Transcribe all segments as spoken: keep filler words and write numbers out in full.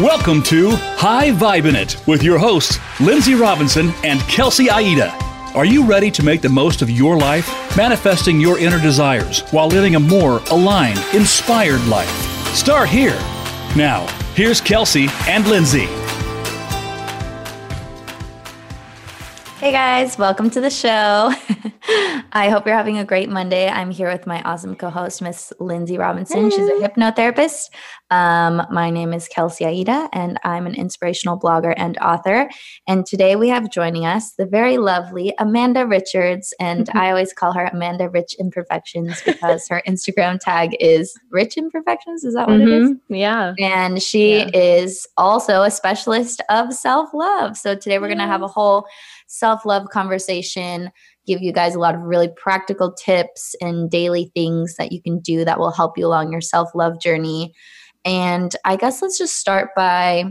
Welcome to High Vibin' It with your hosts, Lindsay Robinson and Kelsey Aida. Are you ready to make the most of your life, manifesting your inner desires while living a more aligned, inspired life? Start here. Now, here's Kelsey and Lindsay. Hey guys, welcome to the show. I hope you're having a great Monday. I'm here with my awesome co-host, Miss Lindsay Robinson. She's a hypnotherapist. Um, my name is Kelsey Aida, and I'm an inspirational blogger and author. And today we have joining us the very lovely Amanda Richards. And I always call her Amanda Rich Imperfections because her Instagram tag is Rich Imperfections. Is that what mm-hmm. it is? Yeah. And she yeah. is also a specialist of self-love. So today we're yes. going to have a whole self-love conversation, give you guys a lot of really practical tips and daily things that you can do that will help you along your self-love journey. And I guess let's just start by,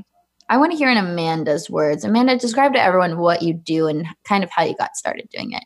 I want to hear in Amanda's words. Amanda, describe to everyone what you do and kind of how you got started doing it.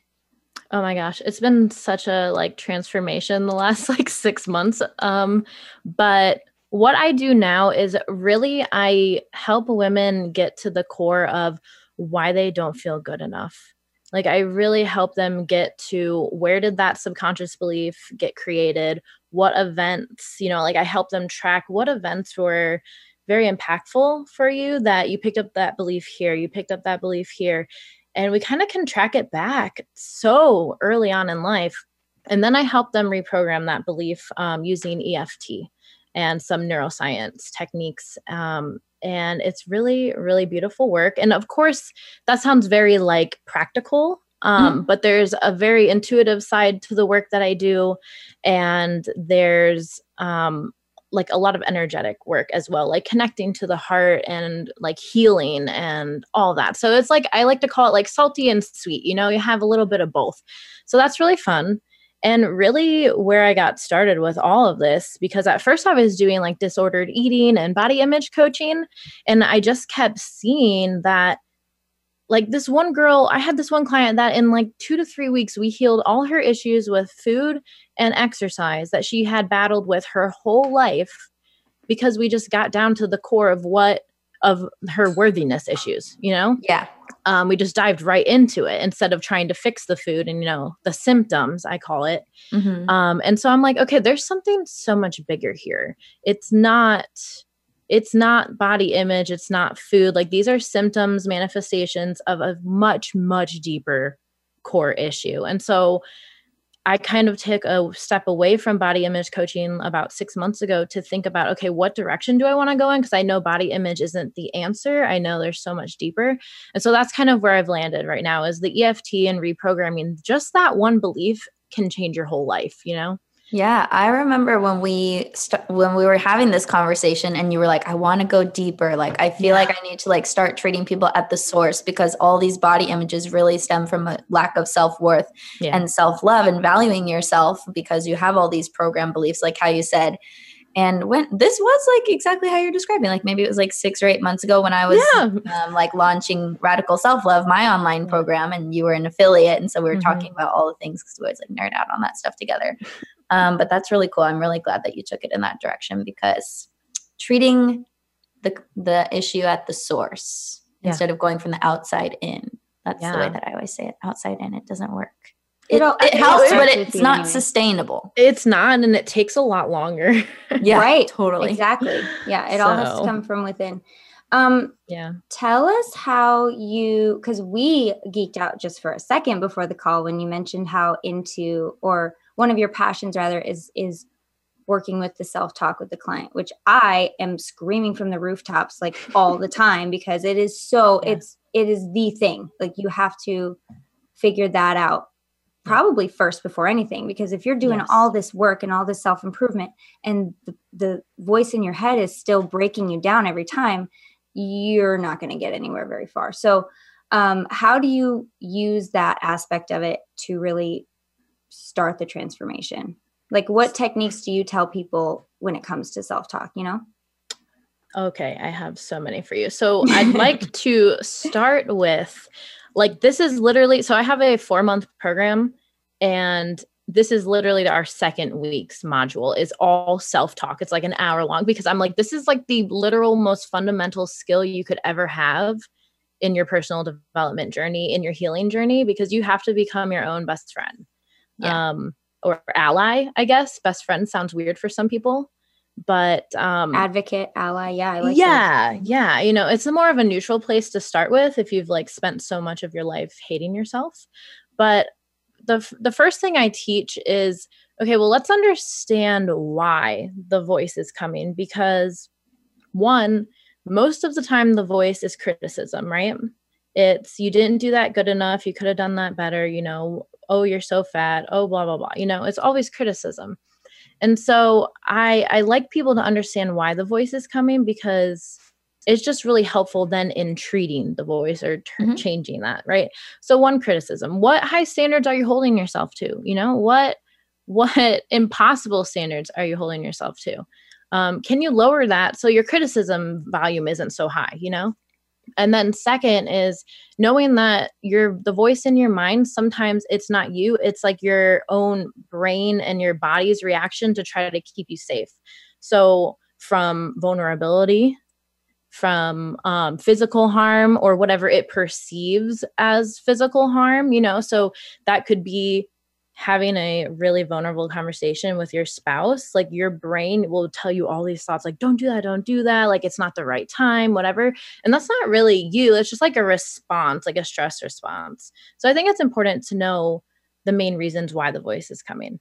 Oh my gosh. It's been such a like transformation the last like six months. Um, but what I do now is really I help women get to the core of why they don't feel good enough. Like I really help them get to where did that subconscious belief get created? What events, you know, like I help them track what events were very impactful for you that you picked up that belief here, you picked up that belief here. And we kind of can track it back so early on in life. And then I help them reprogram that belief um, using E F T and some neuroscience techniques. Um, And it's really, really beautiful work. And of course, that sounds very like practical, um, mm-hmm. but there's a very intuitive side to the work that I do. And there's um, like a lot of energetic work as well, like connecting to the heart and like healing and all that. So it's like, I like to call it like salty and sweet, you know, you have a little bit of both. So that's really fun. And really where I got started with all of this, because at first I was doing like disordered eating and body image coaching. And I just kept seeing that like this one girl, I had this one client that in like two to three weeks, we healed all her issues with food and exercise that she had battled with her whole life, because we just got down to the core of what of her worthiness issues, you know? Yeah. Um, we just dived right into it instead of trying to fix the food and, you know, the symptoms, I call it. Mm-hmm. Um, and so I'm like, okay, there's something so much bigger here. It's not, it's not body image. It's not food. Like these are symptoms, manifestations of a much, much deeper core issue. And so I kind of took a step away from body image coaching about six months ago to think about, okay, what direction do I want to go in? Because I know body image isn't the answer. I know there's so much deeper. And so that's kind of where I've landed right now is the E F T and reprogramming. Just that one belief can change your whole life, you know? Yeah. I remember when we, st- when we were having this conversation and you were like, I want to go deeper. Like, I feel yeah. like I need to like start treating people at the source because all these body images really stem from a lack of self-worth yeah. and self-love and valuing yourself because you have all these program beliefs, like how you said. And when this was like exactly how you're describing, like maybe it was like six or eight months ago when I was yeah. um, like launching Radical Self Love, my online program, and you were an affiliate. And so we were mm-hmm. talking about all the things because we always like nerd out on that stuff together. Um, but that's really cool. I'm really glad that you took it in that direction because treating the the issue at the source yeah. instead of going from the outside in, that's yeah. the way that I always say it, outside in, it doesn't work. It, it, it helps, but it's not sustainable. It's not, and it takes a lot longer. Yeah, right. Totally. Exactly. Yeah, it so. all has to come from within. Um, yeah. Tell us how you, because we geeked out just for a second before the call when you mentioned how into, or one of your passions rather, is is working with the self-talk with the client, which I am screaming from the rooftops like all the time because it is so, yeah. it's it is the thing. Like you have to figure that out. Probably first before anything, because if you're doing yes. all this work and all this self-improvement and the, the voice in your head is still breaking you down every time, you're not going to get anywhere very far. So um, how do you use that aspect of it to really start the transformation? Like what techniques do you tell people when it comes to self-talk, you know? Okay. I have so many for you. So I'd like to start with, like, this is literally, so I have a four month program and this is literally our second week's module is all self-talk. It's like an hour long because I'm like, this is like the literal most fundamental skill you could ever have in your personal development journey, in your healing journey, because you have to become your own best friend yeah. um, or ally, I guess. Best friend sounds weird for some people, but um, advocate, ally. Yeah. I like yeah. That. Yeah. You know, it's a more of a neutral place to start with if you've like spent so much of your life hating yourself, but The the first thing I teach is, okay, well, let's understand why the voice is coming, because one, most of the time the voice is criticism, right? It's, you didn't do that good enough. You could have done that better. You know, oh, you're so fat. Oh, blah, blah, blah. You know, it's always criticism. And so I, I like people to understand why the voice is coming, because it's just really helpful then in treating the voice or t- mm-hmm. changing that. Right. So one, criticism, what high standards are you holding yourself to? You know, what, what impossible standards are you holding yourself to? Um, can you lower that so your criticism volume isn't so high, you know? And then second is knowing that your the voice in your mind, sometimes it's not you, it's like your own brain and your body's reaction to try to keep you safe. So from vulnerability, from um, physical harm, or whatever it perceives as physical harm, you know, so that could be having a really vulnerable conversation with your spouse. Like your brain will tell you all these thoughts, like, don't do that, don't do that. Like, it's not the right time, whatever. And that's not really you. It's just like a response, like a stress response. So I think it's important to know the main reasons why the voice is coming.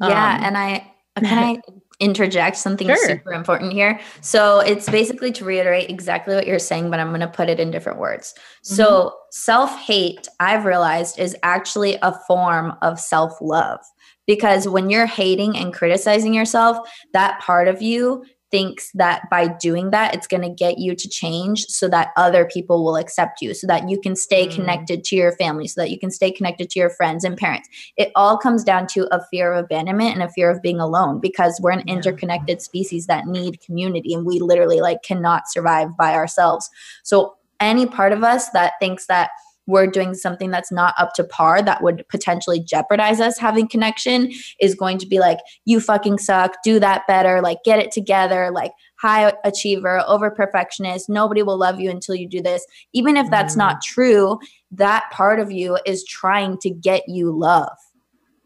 Yeah. Um, and I, Can I interject something sure. super important here? So it's basically to reiterate exactly what you're saying, but I'm going to put it in different words. Mm-hmm. So self-hate, I've realized, is actually a form of self-love, because when you're hating and criticizing yourself, that part of you thinks that by doing that, it's going to get you to change so that other people will accept you, so that you can stay mm-hmm. connected to your family, so that you can stay connected to your friends and parents. It all comes down to a fear of abandonment and a fear of being alone, because we're an yeah. interconnected species that need community, and we literally like cannot survive by ourselves. So any part of us that thinks that we're doing something that's not up to par that would potentially jeopardize us having connection is going to be like, you fucking suck, do that better, like get it together, like high achiever, over perfectionist, nobody will love you until you do this. Even if that's mm. not true, that part of you is trying to get you love.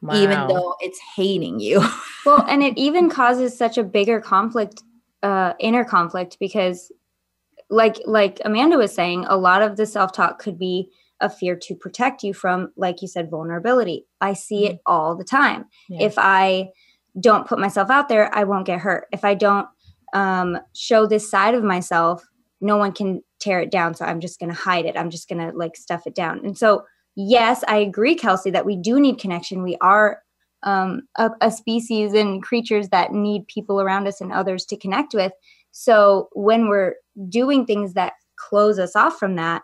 Wow. Even though it's hating you. Well, and it even causes such a bigger conflict, uh, inner conflict, because like, like Amanda was saying, a lot of the self-talk could be a fear to protect you from, like you said, vulnerability. I see mm-hmm. it all the time. Yeah. If I don't put myself out there, I won't get hurt. If I don't um, show this side of myself, no one can tear it down. So I'm just going to hide it. I'm just going to like stuff it down. And so, yes, I agree, Kelsey, that we do need connection. We are um, a, a species and creatures that need people around us and others to connect with. So when we're doing things that close us off from that,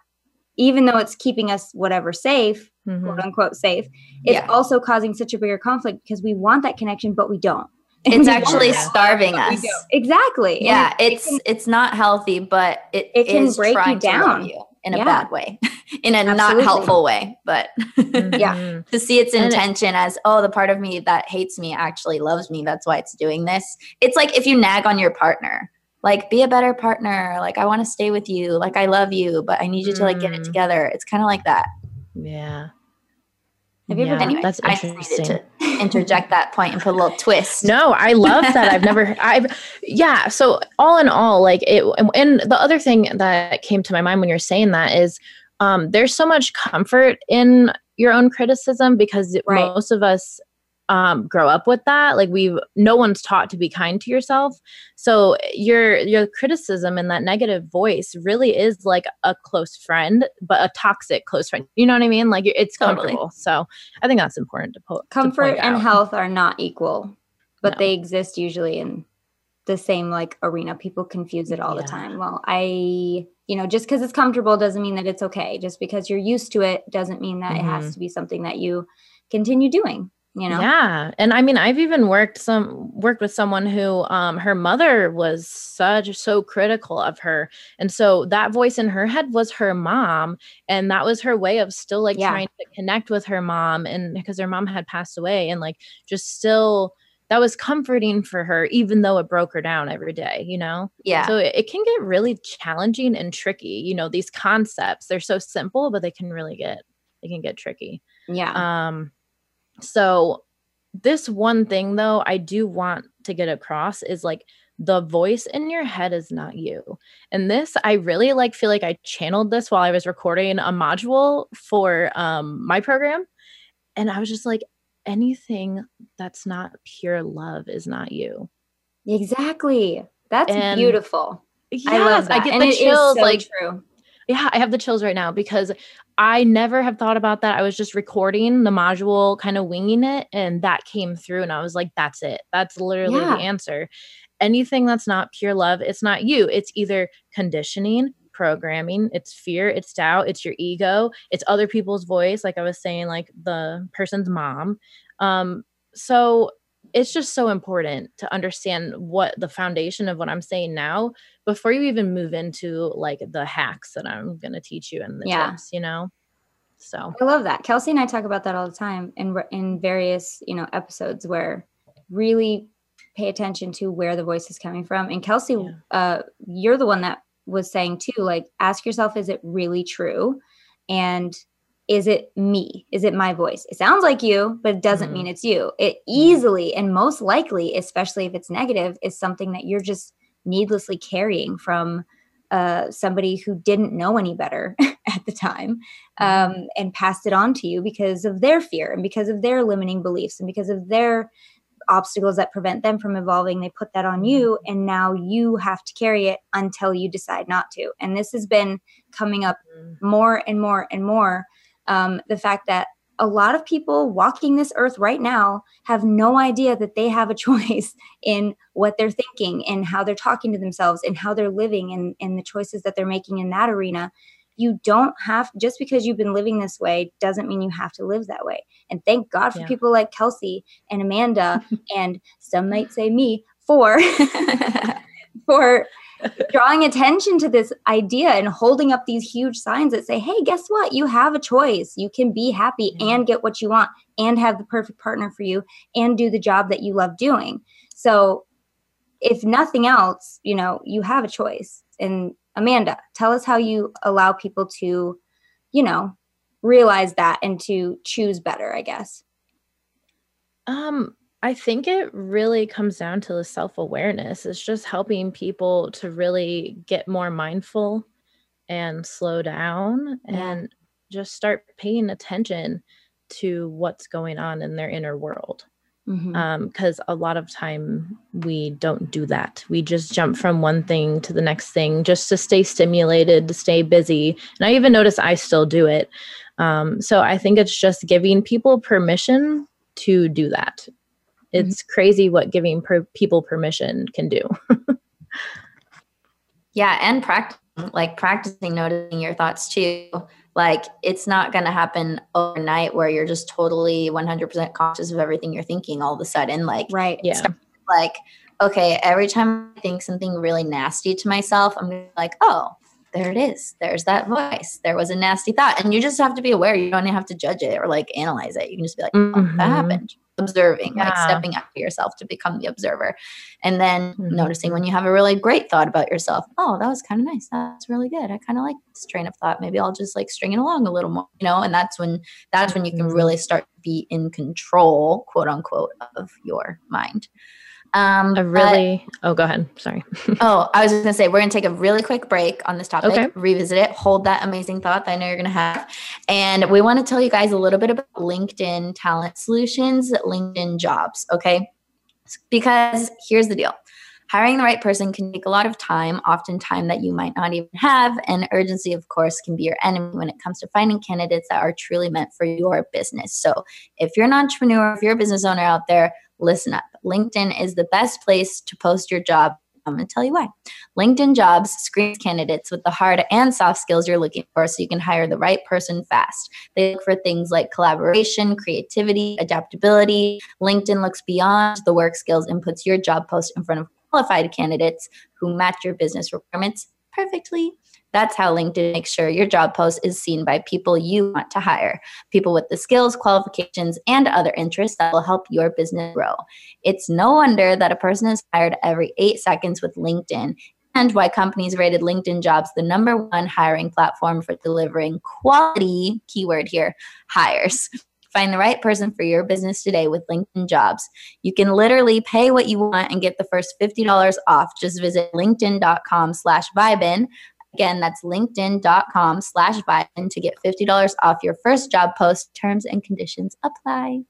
even though it's keeping us whatever safe, mm-hmm. quote unquote safe, it's yeah. also causing such a bigger conflict, because we want that connection, but we don't. It's actually starving us. Exactly. Yeah. And it's, it can, it's not healthy, but it, it can is break you down you in a yeah. bad way, in a Absolutely. Not helpful way, but yeah, to see its intention it, as, oh, the part of me that hates me actually loves me. That's why it's doing this. It's like if you nag on your partner, like, be a better partner. Like, I want to stay with you. Like, I love you, but I need you to like get it together. It's kind of like that. Yeah. Have you yeah, ever done anyway, that's interesting. I needed to interject that point and put a little twist. No, I love that. I've never, I've, yeah. So all in all, like it, and the other thing that came to my mind when you're saying that is um, there's so much comfort in your own criticism, because right. most of us Um, grow up with that. Like we've, no one's taught to be kind to yourself. So your, your criticism and that negative voice really is like a close friend, but a toxic close friend. You know what I mean? Like it's comfortable. Totally. So I think that's important to put. Comfort and health are not equal, but no. they exist usually in the same like arena. People confuse it all yeah. the time. Well, I, you know, just because it's comfortable doesn't mean that it's okay. Just because you're used to it doesn't mean that mm-hmm. it has to be something that you continue doing. you know? Yeah. And I mean, I've even worked some worked with someone who um, her mother was such so critical of her. And so that voice in her head was her mom. And that was her way of still like yeah. trying to connect with her mom. And because her mom had passed away, and like just still that was comforting for her, even though it broke her down every day, you know? Yeah. So it, it can get really challenging and tricky. You know, these concepts, they're so simple, but they can really get, they can get tricky. Yeah. Um, so this one thing though, I do want to get across is like the voice in your head is not you. And this, I really like feel like I channeled this while I was recording a module for um, my program. And I was just like, anything that's not pure love is not you. Exactly. That's and beautiful. Yes, I love that. I get and the chills. So like, true. Yeah, I have the chills right now because I never have thought about that. I was just recording the module, kind of winging it, and that came through. And I was like, that's it. That's literally yeah. the answer. Anything that's not pure love, it's not you. It's either conditioning, programming, it's fear, it's doubt, it's your ego, it's other people's voice. Like I was saying, like the person's mom. Um, so it's just so important to understand what the foundation of what I'm saying now, before you even move into like the hacks that I'm going to teach you in the yeah. tips, you know? So I love that. Kelsey and I talk about that all the time in, in various, you know, episodes where really pay attention to where the voice is coming from. And Kelsey, yeah. uh, you're the one that was saying too, like, ask yourself, is it really true? And is it me? Is it my voice? It sounds like you, but it doesn't mm-hmm. mean it's you. It easily and most likely, especially if it's negative, is something that you're just needlessly carrying from uh, somebody who didn't know any better at the time um, and passed it on to you because of their fear and because of their limiting beliefs and because of their obstacles that prevent them from evolving. They put that on you, and now you have to carry it until you decide not to. And this has been coming up more and more and more. Um, the fact that a lot of people walking this earth right now have no idea that they have a choice in what they're thinking and how they're talking to themselves and how they're living and, and the choices that they're making in that arena. You don't have, just because you've been living this way doesn't mean you have to live that way. And thank God for yeah. people like Kelsey and Amanda, and some might say me, for, for drawing attention to this idea and holding up these huge signs that say, hey, guess what? You have a choice. You can be happy yeah. and get what you want and have the perfect partner for you and do the job that you love doing. So if nothing else, you know, you have a choice. And Amanda, tell us how you allow people to, you know, realize that and to choose better, I guess. Um, I think it really comes down to the self-awareness. It's just helping people to really get more mindful and slow down yeah. and just start paying attention to what's going on in their inner world. Mm-hmm. Um, 'cause a lot of time we don't do that. We just jump from one thing to the next thing just to stay stimulated, to stay busy. And I even notice I still do it. Um, so I think it's just giving people permission to do that. It's mm-hmm. crazy what giving per- people permission can do. yeah. And practice, like practicing noticing your thoughts too. Like, it's not going to happen overnight where you're just totally one hundred percent conscious of everything you're thinking all of a sudden. Like, right. Yeah. Like, okay, every time I think something really nasty to myself, I'm gonna be like, oh, there it is. There's that voice. There was a nasty thought. And you just have to be aware. You don't have to judge it or like analyze it. You can just be like, mm-hmm. oh, that happened. Observing, yeah. like stepping up for yourself to become the observer. And then mm-hmm. noticing when you have a really great thought about yourself, oh, that was kind of nice. That's really good. I kind of like this train of thought. Maybe I'll just like string it along a little more, you know, and that's when, that's when you can really start to be in control, quote unquote, of your mind. Um, a really, but, oh, go ahead. Sorry. oh, I was going to say, we're going to take a really quick break on this topic, okay. revisit it, hold that amazing thought that I know you're going to have. And we want to tell you guys a little bit about LinkedIn Talent Solutions, LinkedIn Jobs. Okay. Because here's the deal. Hiring the right person can take a lot of time, often time that you might not even have. And urgency, of course, can be your enemy when it comes to finding candidates that are truly meant for your business. So if you're an entrepreneur, if you're a business owner out there, listen up. LinkedIn is the best place to post your job I'm going to tell you why. LinkedIn Jobs screens candidates with the hard and soft skills you're looking for so you can hire the right person fast. They look for things like collaboration, creativity, adaptability. LinkedIn looks beyond the work skills and puts your job post in front of qualified candidates who match your business requirements perfectly. That's how LinkedIn makes sure your job post is seen by people you want to hire, people with the skills, qualifications, and other interests that will help your business grow. It's no wonder that a person is hired every eight seconds with LinkedIn, and why companies rated LinkedIn Jobs the number one hiring platform for delivering quality, keyword here, hires. Find the right person for your business today with LinkedIn Jobs. You can literally pay what you want and get the first fifty dollars off. Just visit linkedin.com slash vibin. Again, that's linkedin.com slash vibin to get fifty dollars off your first job post. Terms and conditions apply.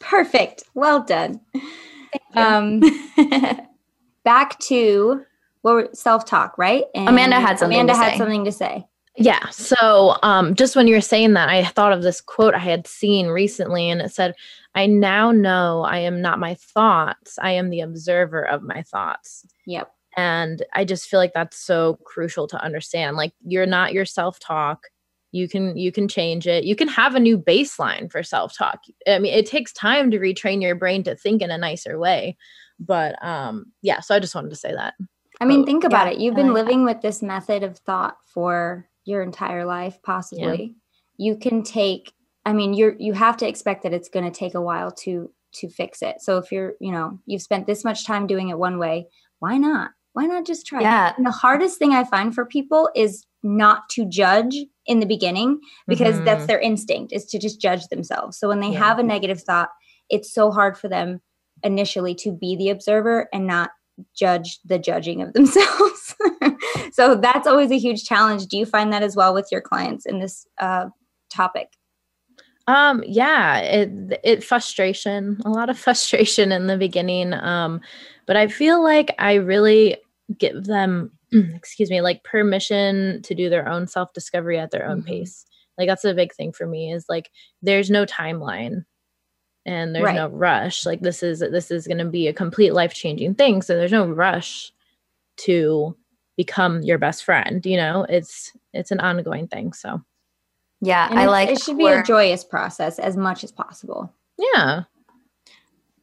Perfect. Well done. Um, back to what were, self-talk, right? And Amanda had something Amanda to had say. something to say. Yeah. So um, just when you were saying that, I thought of this quote I had seen recently, and it said, I now know I am not my thoughts. I am the observer of my thoughts. Yep. And I just feel like that's so crucial to understand. Like, you're not your self-talk. You can, you can change it. You can have a new baseline for self-talk. I mean, it takes time to retrain your brain to think in a nicer way, but um, yeah. So I just wanted to say that. I mean, think about yeah. it. You've been living with this method of thought for your entire life, possibly. Yeah. You can take, I mean, you're, you have to expect that it's going to take a while to, to fix it. So if you're, you know, you've spent this much time doing it one way, why not? Why not just try? Yeah. And the hardest thing I find for people is not to judge in the beginning, because mm-hmm. that's their instinct, is to just judge themselves. So when they yeah. have a negative thought, it's so hard for them initially to be the observer and not judge the judging of themselves. So that's always a huge challenge. Do you find that as well with your clients in this uh, topic? Um, yeah, it, it frustration, a lot of frustration in the beginning. Um, but I feel like I really give them, excuse me, like permission to do their own self-discovery at their own mm-hmm. pace. Like, that's a big thing for me, is like, there's no timeline. And there's right. no rush. Like, this is, this is going to be a complete life-changing thing. So there's no rush to become your best friend. You know, it's, it's an ongoing thing. So yeah, and I it, like, it should be a joyous process as much as possible. Yeah.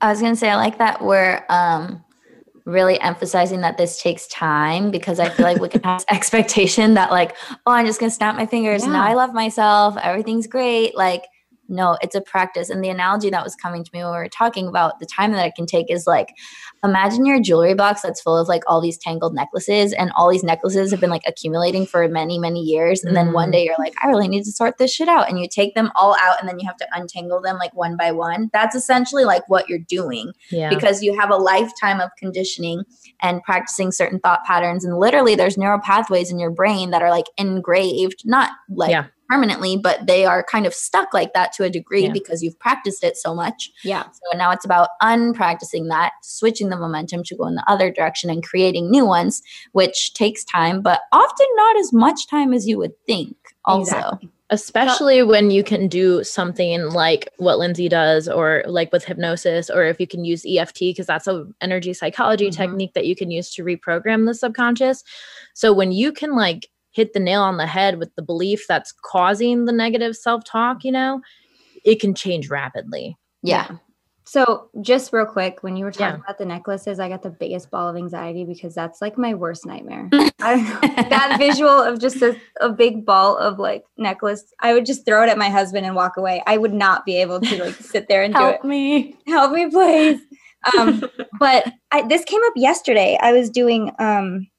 I was going to say, I like that we're um, really emphasizing that this takes time, because I feel like we can have this expectation that like, oh, I'm just going to snap my fingers. Yeah. Now I love myself. Everything's great. Like, no, it's a practice. And the analogy that was coming to me when we were talking about the time that it can take is like, imagine your jewelry box that's full of like all these tangled necklaces, and all these necklaces have been like accumulating for many, many years. And then one day you're like, I really need to sort this shit out. And you take them all out, and then you have to untangle them like one by one. That's essentially like what you're doing yeah. because you have a lifetime of conditioning and practicing certain thought patterns. And literally there's neural pathways in your brain that are like engraved, not like yeah. permanently, but they are kind of stuck like that to a degree yeah. because you've practiced it so much. Yeah. So now it's about unpracticing that, switching the momentum to go in the other direction and creating new ones, which takes time, but often not as much time as you would think also. Exactly. Especially when you can do something like what Lindsay does, or like with hypnosis, or if you can use E F T, because that's an energy psychology mm-hmm. technique that you can use to reprogram the subconscious. So when you can like hit the nail on the head with the belief that's causing the negative self-talk, you know, it can change rapidly. Yeah. yeah. So just real quick, when you were talking yeah. about the necklaces, I got the biggest ball of anxiety, because that's like my worst nightmare. I don't know, that visual of just a, a big ball of like necklace, I would just throw it at my husband and walk away. I would not be able to like sit there and do it. Help me. Help me, please. Um, but I, this came up yesterday. I was doing, um,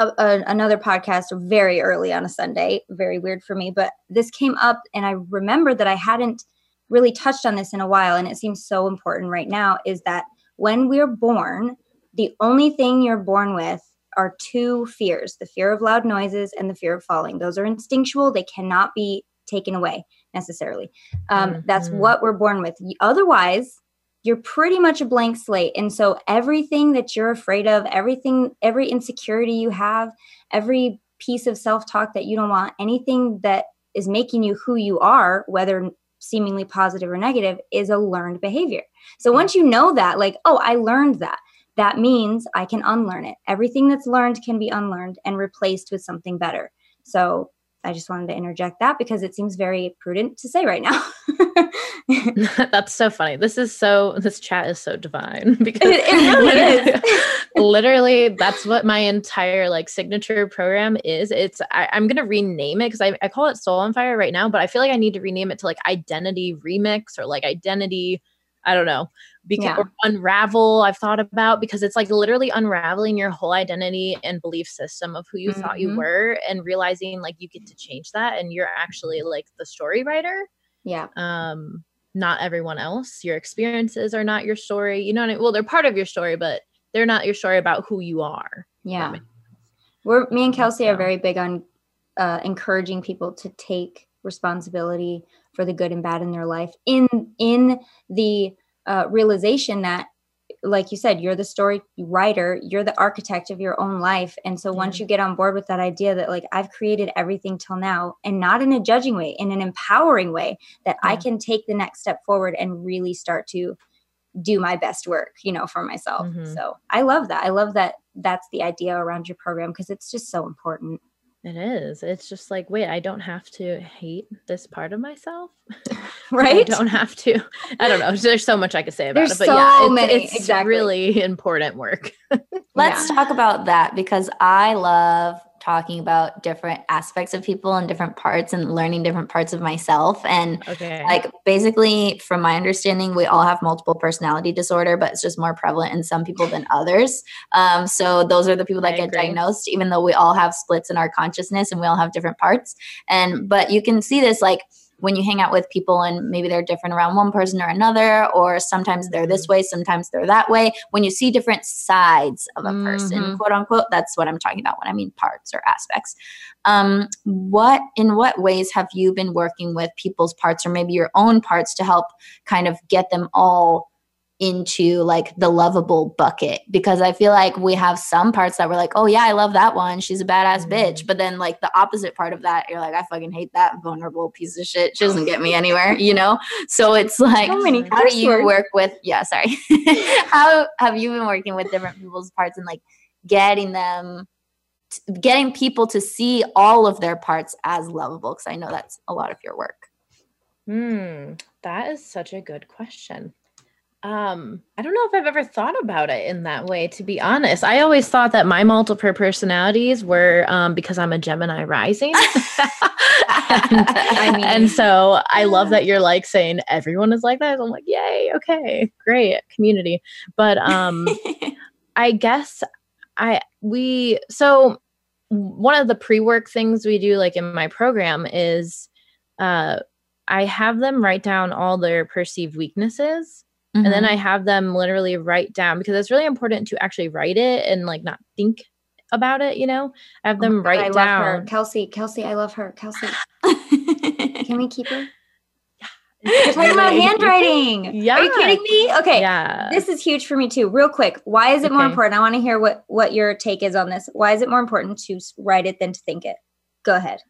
A, a, another podcast very early on a Sunday, very weird for me, but this came up and I remembered that I hadn't really touched on this in a while. And it seems so important right now, is that when we're born, the only thing you're born with are two fears, the fear of loud noises and the fear of falling. Those are instinctual. They cannot be taken away necessarily. Um, mm-hmm. That's what we're born with. Otherwise, you're pretty much a blank slate. And so everything that you're afraid of, everything, every insecurity you have, every piece of self-talk that you don't want, anything that is making you who you are, whether seemingly positive or negative, is a learned behavior. So once you know that, like, oh, I learned that, that means I can unlearn it. Everything that's learned can be unlearned and replaced with something better. So I just wanted to interject that because it seems very prudent to say right now. That's so funny. This is so, this chat is so divine because it, it really literally, is. Literally, that's what my entire like signature program is. It's, I, I'm going to rename it because I, I call it Soul on Fire right now, but I feel like I need to rename it to like Identity Remix or like Identity, I don't know, because yeah. or Unravel I've thought about, because it's like literally unraveling your whole identity and belief system of who you mm-hmm. thought you were and realizing like you get to change that and you're actually like the story writer. Yeah. Um, not everyone else. Your experiences are not your story. You know what I mean? Well, they're part of your story, but they're not your story about who you are. Yeah. We're, me and Kelsey so. are very big on uh, encouraging people to take responsibility for the good and bad in their life in, in the uh, realization that, like you said, you're the story writer, you're the architect of your own life. And so once you get on board with that idea that like, I've created everything till now, and not in a judging way, in an empowering way, that yeah. I can take the next step forward and really start to do my best work, you know, for myself. Mm-hmm. So I love that. I love that. That's the idea around your program, because it's just so important. It is. It's just like, wait, I don't have to hate this part of myself. Right. I don't have to. I don't know. There's so much I could say about There's it, but so yeah, it's, many. it's exactly. really important work. Let's yeah. talk about that, because I love talking about different aspects of people and different parts and learning different parts of myself. And okay. like, basically from my understanding, we all have multiple personality disorder, but it's just more prevalent in some people than others. Um, so those are the people that I get agree. diagnosed, even though we all have splits in our consciousness and we all have different parts. And, but you can see this, like, when you hang out with people and maybe they're different around one person or another, or sometimes they're this way, sometimes they're that way. When you see different sides of a person, mm-hmm. quote unquote, that's what I'm talking about when I mean parts or aspects. Um, what, in what ways have you been working with people's parts or maybe your own parts to help kind of get them all into like the lovable bucket? Because I feel like we have some parts that we're like, oh yeah, I love that one, she's a badass mm-hmm. bitch. But then like the opposite part of that, you're like, I fucking hate that vulnerable piece of shit, she doesn't get me anywhere, you know? So it's like, so many how do you words. work with, yeah, sorry. How have you been working with different people's parts and like getting them, t- getting people to see all of their parts as lovable? Because I know that's a lot of your work. Hmm, that is such a good question. Um, I don't know if I've ever thought about it in that way, to be honest. I always thought that my multiple personalities were, um, because I'm a Gemini rising. and, I mean, and so I love that you're like saying everyone is like that. I'm like, yay. Okay, great community. But, um, I guess I, we, so one of the pre-work things we do like in my program is, uh, I have them write down all their perceived weaknesses. Mm-hmm. And then I have them literally write down, because it's really important to actually write it and like not think about it, you know? I have them oh write God, I down. Love her. Kelsey, Kelsey, I love her. Kelsey. Can we keep her? We're talking about handwriting. Yeah. Are you kidding me? Okay. Yeah. This is huge for me too. Real quick. Why is it more okay. important? I want to hear what, what your take is on this. Why is it more important to write it than to think it? Go ahead.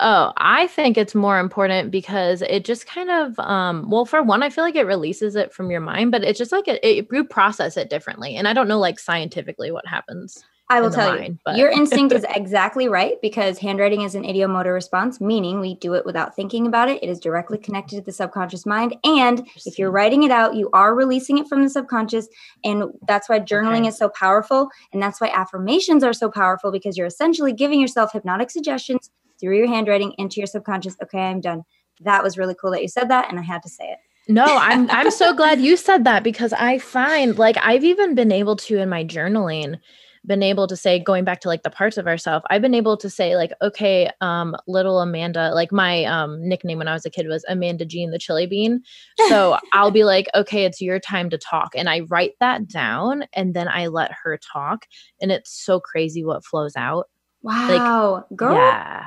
Oh, I think it's more important because it just kind of, um, well, for one, I feel like it releases it from your mind, but it's just like, it, it, you process it differently. And I don't know, like scientifically what happens. I will tell mind, you, but. Your instinct is exactly right, because handwriting is an idiomotor response, meaning we do it without thinking about it. It is directly connected to the subconscious mind. And if you're writing it out, you are releasing it from the subconscious. And that's why journaling okay. is so powerful. And that's why affirmations are so powerful, because you're essentially giving yourself hypnotic suggestions through your handwriting into your subconscious. Okay, I'm done. That was really cool that you said that, and I had to say it. No, I'm I'm so glad you said that, because I find like I've even been able to in my journaling, been able to say, going back to like the parts of ourselves, I've been able to say like, okay, um, little Amanda, like my um, nickname when I was a kid was Amanda Jean the Chili Bean. So I'll be like, okay, it's your time to talk. And I write that down and then I let her talk. And it's so crazy what flows out. Wow, like, girl. Yeah.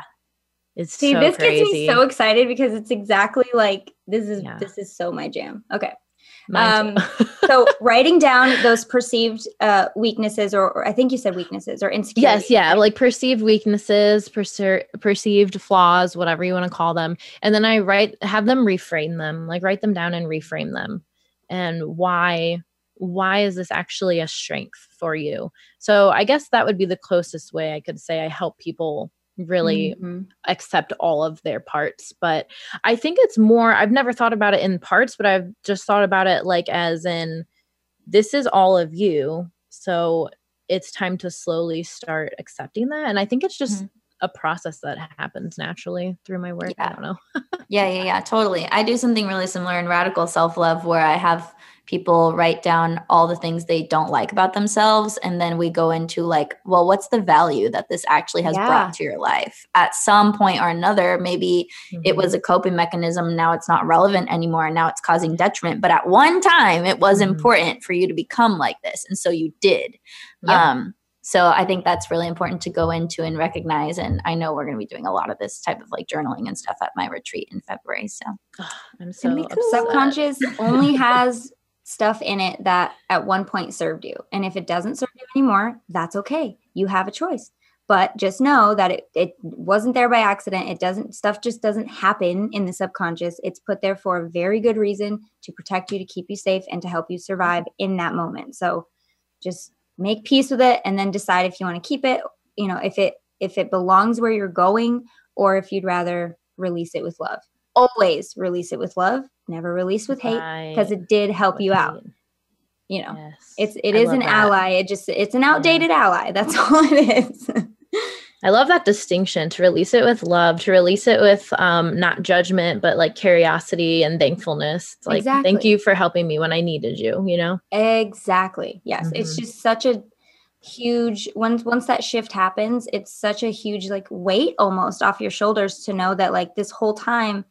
It's See, so this crazy. Gets me so excited, because it's exactly like, this is, yeah. this is so my jam. Okay. Mine um, so writing down those perceived uh, weaknesses, or, or I think you said weaknesses or insecurities. Yes. Yeah. Right? Like perceived weaknesses, perce- perceived flaws, whatever you want to call them. And then I write, have them reframe them, like write them down and reframe them, and why why is this actually a strength for you? So I guess that would be the closest way I could say I help people really mm-hmm. accept all of their parts. But I think it's more, I've never thought about it in parts, but I've just thought about it like as in, this is all of you. So it's time to slowly start accepting that. And I think it's just mm-hmm. a process that happens naturally through my work. Yeah. I don't know. yeah, yeah, yeah, totally. I do something really similar in Radical Self Love where I have people write down all the things they don't like about themselves. And then we go into like, well, what's the value that this actually has yeah. brought to your life at some point or another? Maybe mm-hmm. it was a coping mechanism. Now it's not relevant anymore. And now it's causing detriment. But at one time it was mm-hmm. important for you to become like this. And so you did. Yeah. Um, so I think that's really important to go into and recognize. And I know we're going to be doing a lot of this type of like journaling and stuff at my retreat in February. So oh, I'm so cool. Subconscious only has stuff in it that at one point served you. And if it doesn't serve you anymore, that's okay. You have a choice, but just know that it, it wasn't there by accident. It doesn't, stuff just doesn't happen in the subconscious. It's put there for a very good reason, to protect you, to keep you safe, and to help you survive in that moment. So just make peace with it and then decide if you want to keep it, you know, if it, if it belongs where you're going, or if you'd rather release it with love. Always release it with love, never release with hate, because it did help you out. You know, yes. it's, it I is an that. ally. It just, it's an outdated yeah. ally. That's all it is. I love that distinction, to release it with love, to release it with um, not judgment, but like curiosity and thankfulness. It's like, exactly. Thank you for helping me when I needed you, you know? Exactly. Yes. Mm-hmm. It's just such a huge, once once that shift happens, it's such a huge like weight almost off your shoulders to know that like this whole time,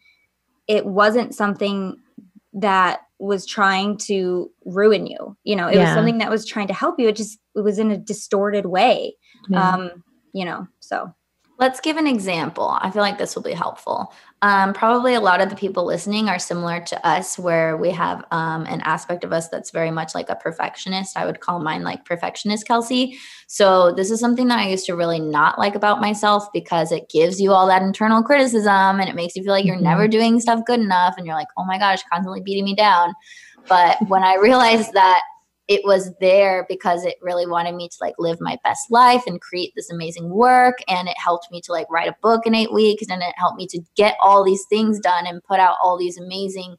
it wasn't something that was trying to ruin you. You know, it yeah. was something that was trying to help you. It just, it was in a distorted way. Yeah. Um, you know, so let's give an example. I feel like this will be helpful. Um, probably a lot of the people listening are similar to us, where we have um, an aspect of us that's very much like a perfectionist. I would call mine like perfectionist Kelsey. So this is something that I used to really not like about myself, because it gives you all that internal criticism and it makes you feel like you're mm-hmm. never doing stuff good enough. And you're like, oh my gosh, constantly beating me down. But when I realized that it was there because it really wanted me to like live my best life and create this amazing work. And it helped me to like write a book in eight weeks. And it helped me to get all these things done and put out all these amazing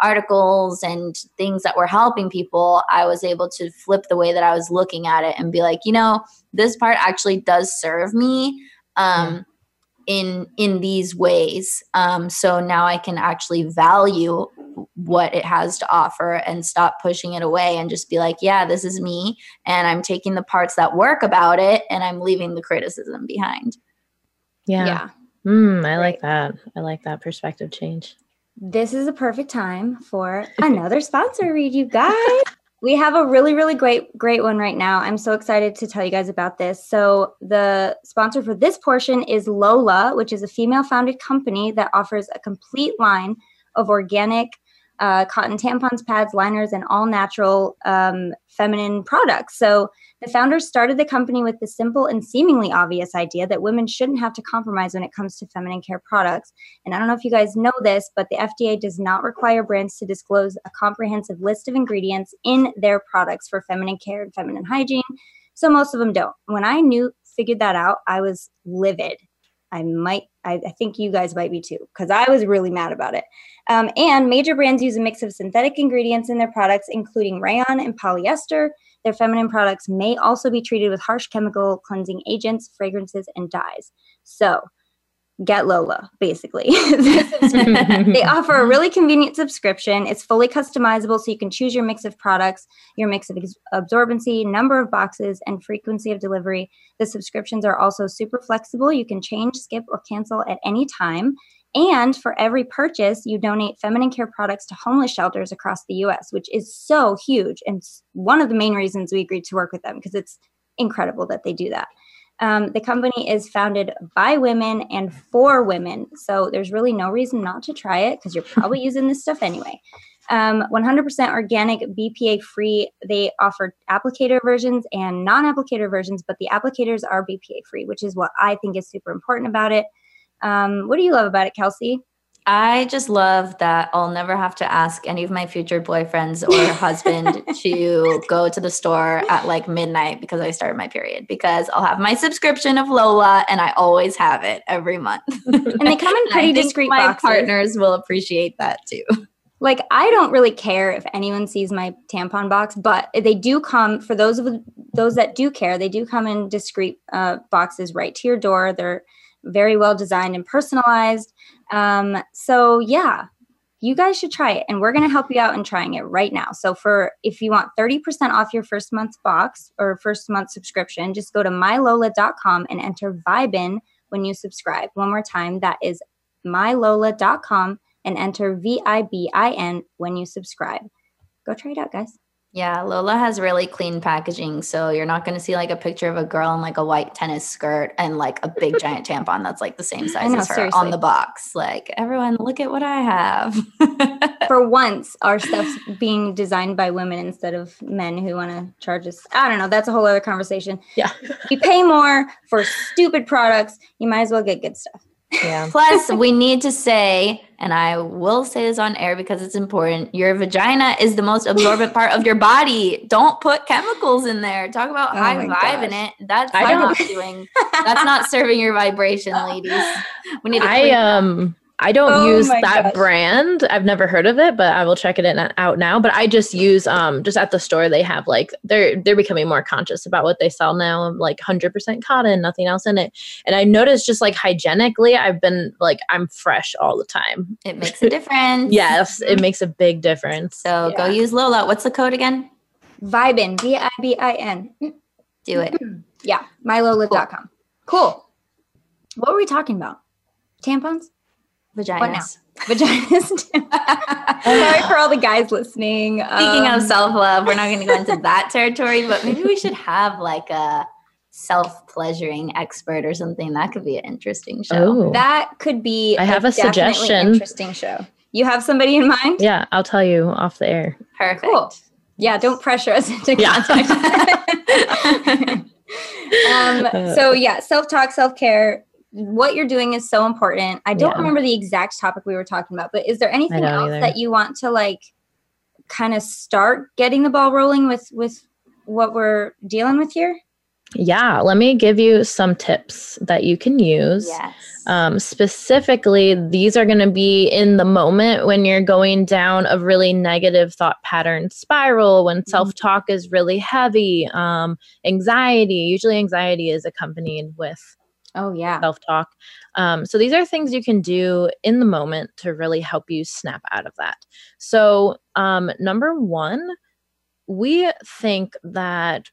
articles and things that were helping people. I was able to flip the way that I was looking at it and be like, you know, this part actually does serve me um, in, in these ways. Um, so now I can actually value what it has to offer and stop pushing it away and just be like, yeah, this is me. And I'm taking the parts that work about it and I'm leaving the criticism behind. Yeah. yeah. Mm, I right. like that. I like that perspective change. This is a perfect time for another sponsor read, you guys. We have a really, really great, great one right now. I'm so excited to tell you guys about this. So the sponsor for this portion is Lola, which is a female-founded company that offers a complete line of organic uh, cotton tampons, pads, liners, and all natural um, feminine products. So the founders started the company with the simple and seemingly obvious idea that women shouldn't have to compromise when it comes to feminine care products. And I don't know if you guys know this, but the F D A does not require brands to disclose a comprehensive list of ingredients in their products for feminine care and feminine hygiene. So most of them don't. When I knew, figured that out, I was livid. I might, I, I think you guys might be too, because I was really mad about it. Um, and major brands use a mix of synthetic ingredients in their products, including rayon and polyester. Their feminine products may also be treated with harsh chemical cleansing agents, fragrances, and dyes. So get Lola, basically. They offer a really convenient subscription. It's fully customizable, so you can choose your mix of products, your mix of absorbency, number of boxes, and frequency of delivery. The subscriptions are also super flexible. You can change, skip, or cancel at any time. And for every purchase, you donate feminine care products to homeless shelters across the U S, which is so huge. And one of the main reasons we agreed to work with them, because it's incredible that they do that. Um, the company is founded by women and for women, so there's really no reason not to try it, because you're probably using this stuff anyway. Um, one hundred percent organic, B P A-free. They offer applicator versions and non-applicator versions, but the applicators are B P A-free, which is what I think is super important about it. Um, what do you love about it, Kelsey? I just love that I'll never have to ask any of my future boyfriends or husband to go to the store at like midnight because I started my period, because I'll have my subscription of Lola and I always have it every month. And they come in pretty discreet my boxes. My partners will appreciate that too. Like, I don't really care if anyone sees my tampon box, but they do come, for those of those that do care, they do come in discreet uh, boxes right to your door. They're very well designed and personalized. Um, so yeah, you guys should try it, and we're going to help you out in trying it right now. So for, if you want thirty percent off your first month's box or first month subscription, just go to my lola dot com and enter VIBIN when you subscribe. One more time, that is my lola dot com and enter V I B I N when you subscribe. Go try it out, guys. Yeah, Lola has really clean packaging, so you're not going to see like a picture of a girl in like a white tennis skirt and like a big giant tampon that's like the same size know, as her seriously. On the box. Like, everyone, look at what I have. For once, our stuff's being designed by women instead of men who want to charge us. I don't know. That's a whole other conversation. Yeah. You pay more for stupid products. You might as well get good stuff. Yeah. Plus, we need to say, and I will say this on air because it's important, your vagina is the most absorbent part of your body. Don't put chemicals in there. Talk about oh high vibe in it. That's I not don't. doing. That's not serving your vibration, ladies. We need to I um I don't oh use that gosh. brand. I've never heard of it, but I will check it out now. But I just use um just at the store, they have like they're they're becoming more conscious about what they sell now, like one hundred percent cotton, nothing else in it. And I noticed just like hygienically, I've been like I'm fresh all the time. It makes a difference. Yes, it makes a big difference. So yeah. Go use Lola. What's the code again? Vibin, V I B I N. Do it. Yeah, my lola dot com. Cool. cool. What were we talking about? Tampons? Vaginas. Vaginas. Sorry for all the guys listening. Speaking um, of self-love, we're not going to go into that territory, but maybe we should have like a self-pleasuring expert or something. That could be an interesting show. Ooh. That could be I have a, a suggestion. Interesting show. You have somebody in mind? Yeah, I'll tell you off the air. Perfect. Cool. Yeah, don't pressure us into contact. Yeah. um, so yeah, self-talk, self-care. What you're doing is so important. I don't yeah. remember the exact topic we were talking about, but is there anything else either. that you want to like kind of start getting the ball rolling with, with what we're dealing with here? Yeah. Let me give you some tips that you can use. Yes. Um, specifically, these are going to be in the moment when you're going down a really negative thought pattern spiral, when mm-hmm. self-talk is really heavy, um, anxiety, usually anxiety is accompanied with Oh, yeah. self-talk. Um, so these are things you can do in the moment to really help you snap out of that. So um, number one, we think that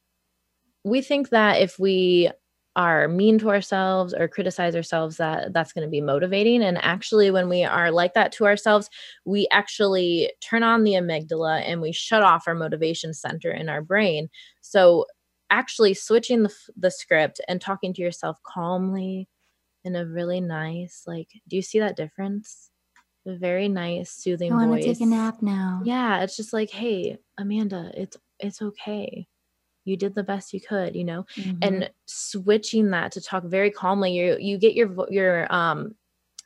we think that if we are mean to ourselves or criticize ourselves, that that's going to be motivating. And actually, when we are like that to ourselves, we actually turn on the amygdala and we shut off our motivation center in our brain. So actually switching the, the script and talking to yourself calmly in a really nice, like, do you see that difference? A very nice, soothing voice. I want to take a nap now. Yeah. It's just like, hey, Amanda, it's, it's okay. You did the best you could, you know, mm-hmm. and switching that to talk very calmly, you, you get your, your, um,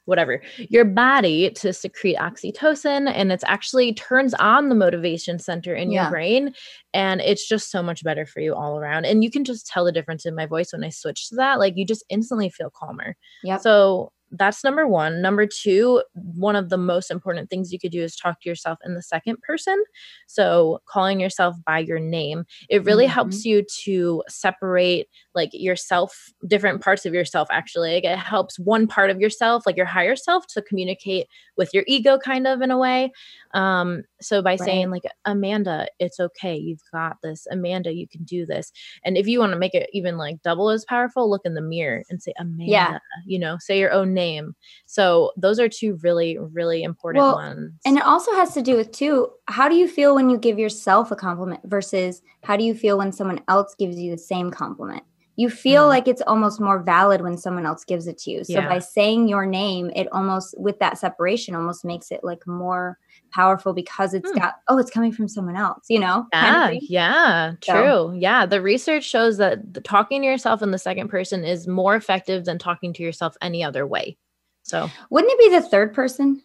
whatever, your body to secrete oxytocin, and it's actually turns on the motivation center in yeah. your brain. And it's just so much better for you all around. And you can just tell the difference in my voice when I switch to that. Like, you just instantly feel calmer. Yep. So that's number one. Number two, one of the most important things you could do is talk to yourself in the second person. So calling yourself by your name, it really mm-hmm. helps you to separate like yourself, different parts of yourself, actually. Like, it helps one part of yourself, like your higher self, to communicate with your ego kind of in a way. Um, so by right. saying like, Amanda, it's okay. You've got this. Amanda, you can do this. And if you want to make it even like double as powerful, look in the mirror and say, Amanda, yeah. you know, say your own name. Name. So those are two really, really important well, ones. And it also has to do with too, how do you feel when you give yourself a compliment versus how do you feel when someone else gives you the same compliment? You feel mm. like it's almost more valid when someone else gives it to you. So yeah. by saying your name, it almost, with that separation, almost makes it like more powerful because it's mm. got, oh, it's coming from someone else, you know? Yeah, kind of yeah, so. true. Yeah, the research shows that the talking to yourself in the second person is more effective than talking to yourself any other way. So wouldn't it be the third person?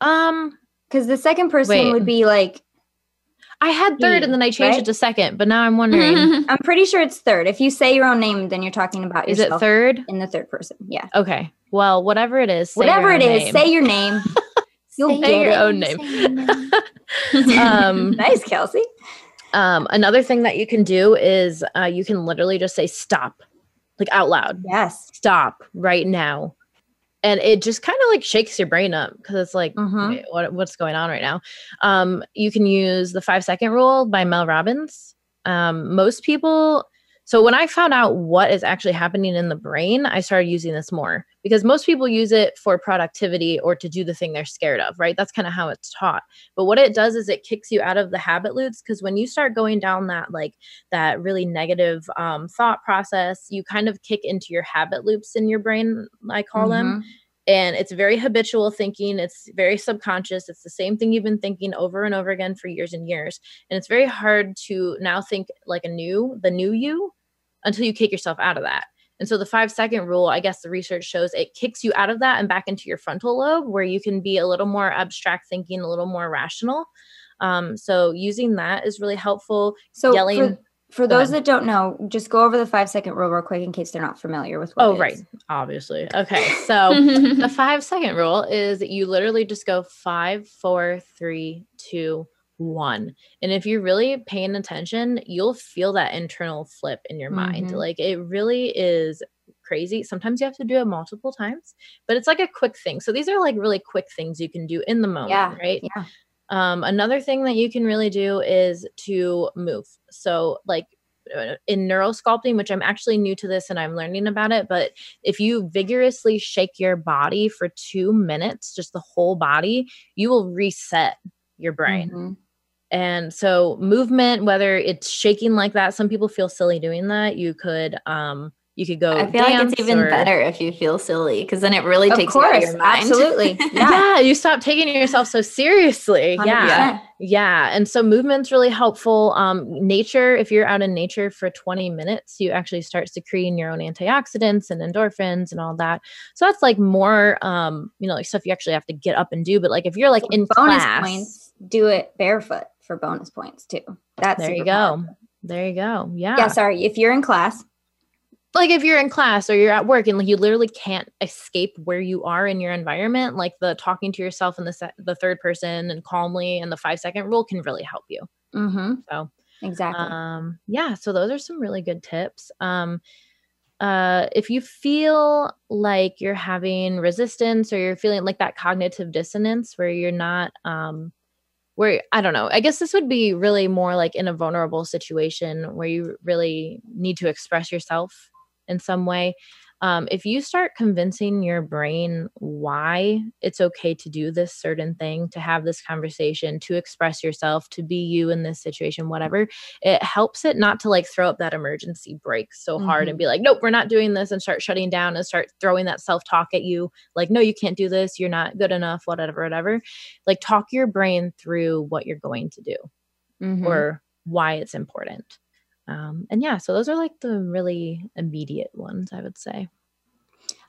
Um, because the second person wait. would be like, I had third and then I changed right? it to second, but now I'm wondering. Mm-hmm. I'm pretty sure it's third. If you say your own name, then you're talking about yourself. Is it third? In the third person. Yeah. Okay. Well, whatever it is, say whatever it is, name. say your name. You'll say your it. own name. Your name. um, nice, Kelsey. Um, another thing that you can do is uh, you can literally just say stop, like out loud. Yes. Stop right now. And it just kind of like shakes your brain up because it's like, mm-hmm. wait, what, what's going on right now? Um, you can use the five second rule by Mel Robbins. Um, most people, so when I found out what is actually happening in the brain, I started using this more because most people use it for productivity or to do the thing they're scared of, right? That's kind of how it's taught. But what it does is it kicks you out of the habit loops because when you start going down that like that really negative um, thought process, you kind of kick into your habit loops in your brain, I call mm-hmm. them. And it's very habitual thinking. It's very subconscious. It's the same thing you've been thinking over and over again for years and years. And it's very hard to now think like a new, the new you until you kick yourself out of that. And so the five second rule, I guess the research shows it kicks you out of that and back into your frontal lobe where you can be a little more abstract thinking, a little more rational. Um, so using that is really helpful. So yelling. For- For those that don't know, just go over the five second rule real quick in case they're not familiar with what oh, it is. Oh, right. Obviously. Okay. So the five second rule is that you literally just go five, four, three, two, one. And if you're really paying attention, you'll feel that internal flip in your mind. Mm-hmm. Like it really is crazy. Sometimes you have to do it multiple times, but it's like a quick thing. So these are like really quick things you can do in the moment, yeah, right? Yeah. Um, another thing that you can really do is to move. So like in neurosculpting, which I'm actually new to this and I'm learning about it, but if you vigorously shake your body for two minutes, just the whole body, you will reset your brain. Mm-hmm. And so movement, whether it's shaking like that, some people feel silly doing that. You could, um, you could go. I feel like it's even or, better if you feel silly because then it really takes course, you out of your mind. Absolutely. Yeah. yeah. You stop taking yourself so seriously. one hundred percent. Yeah. Yeah. And so movement's really helpful. Um, nature, if you're out in nature for twenty minutes, you actually start secreting your own antioxidants and endorphins and all that. So that's like more, um, you know, like stuff you actually have to get up and do. But like if you're like so in bonus class, points, do it barefoot for bonus points too. That's there you go. Powerful. There you go. Yeah. Yeah. Sorry. If you're in class. Like if you're in class or you're at work and like you literally can't escape where you are in your environment, like the talking to yourself and the se- the third person and calmly and the five second rule can really help you. Mm-hmm. So exactly. Um, yeah. So those are some really good tips. Um, uh, if you feel like you're having resistance or you're feeling like that cognitive dissonance where you're not, um, where, I don't know, I guess this would be really more like in a vulnerable situation where you really need to express yourself in some way. Um, if you start convincing your brain why it's okay to do this certain thing, to have this conversation, to express yourself, to be you in this situation, whatever, it helps it not to like throw up that emergency brake so hard mm-hmm. and be like, nope, we're not doing this and start shutting down and start throwing that self-talk at you. Like, no, you can't do this. You're not good enough, whatever, whatever. Like talk your brain through what you're going to do mm-hmm. or why it's important. Um, and yeah, so those are like the really immediate ones, I would say.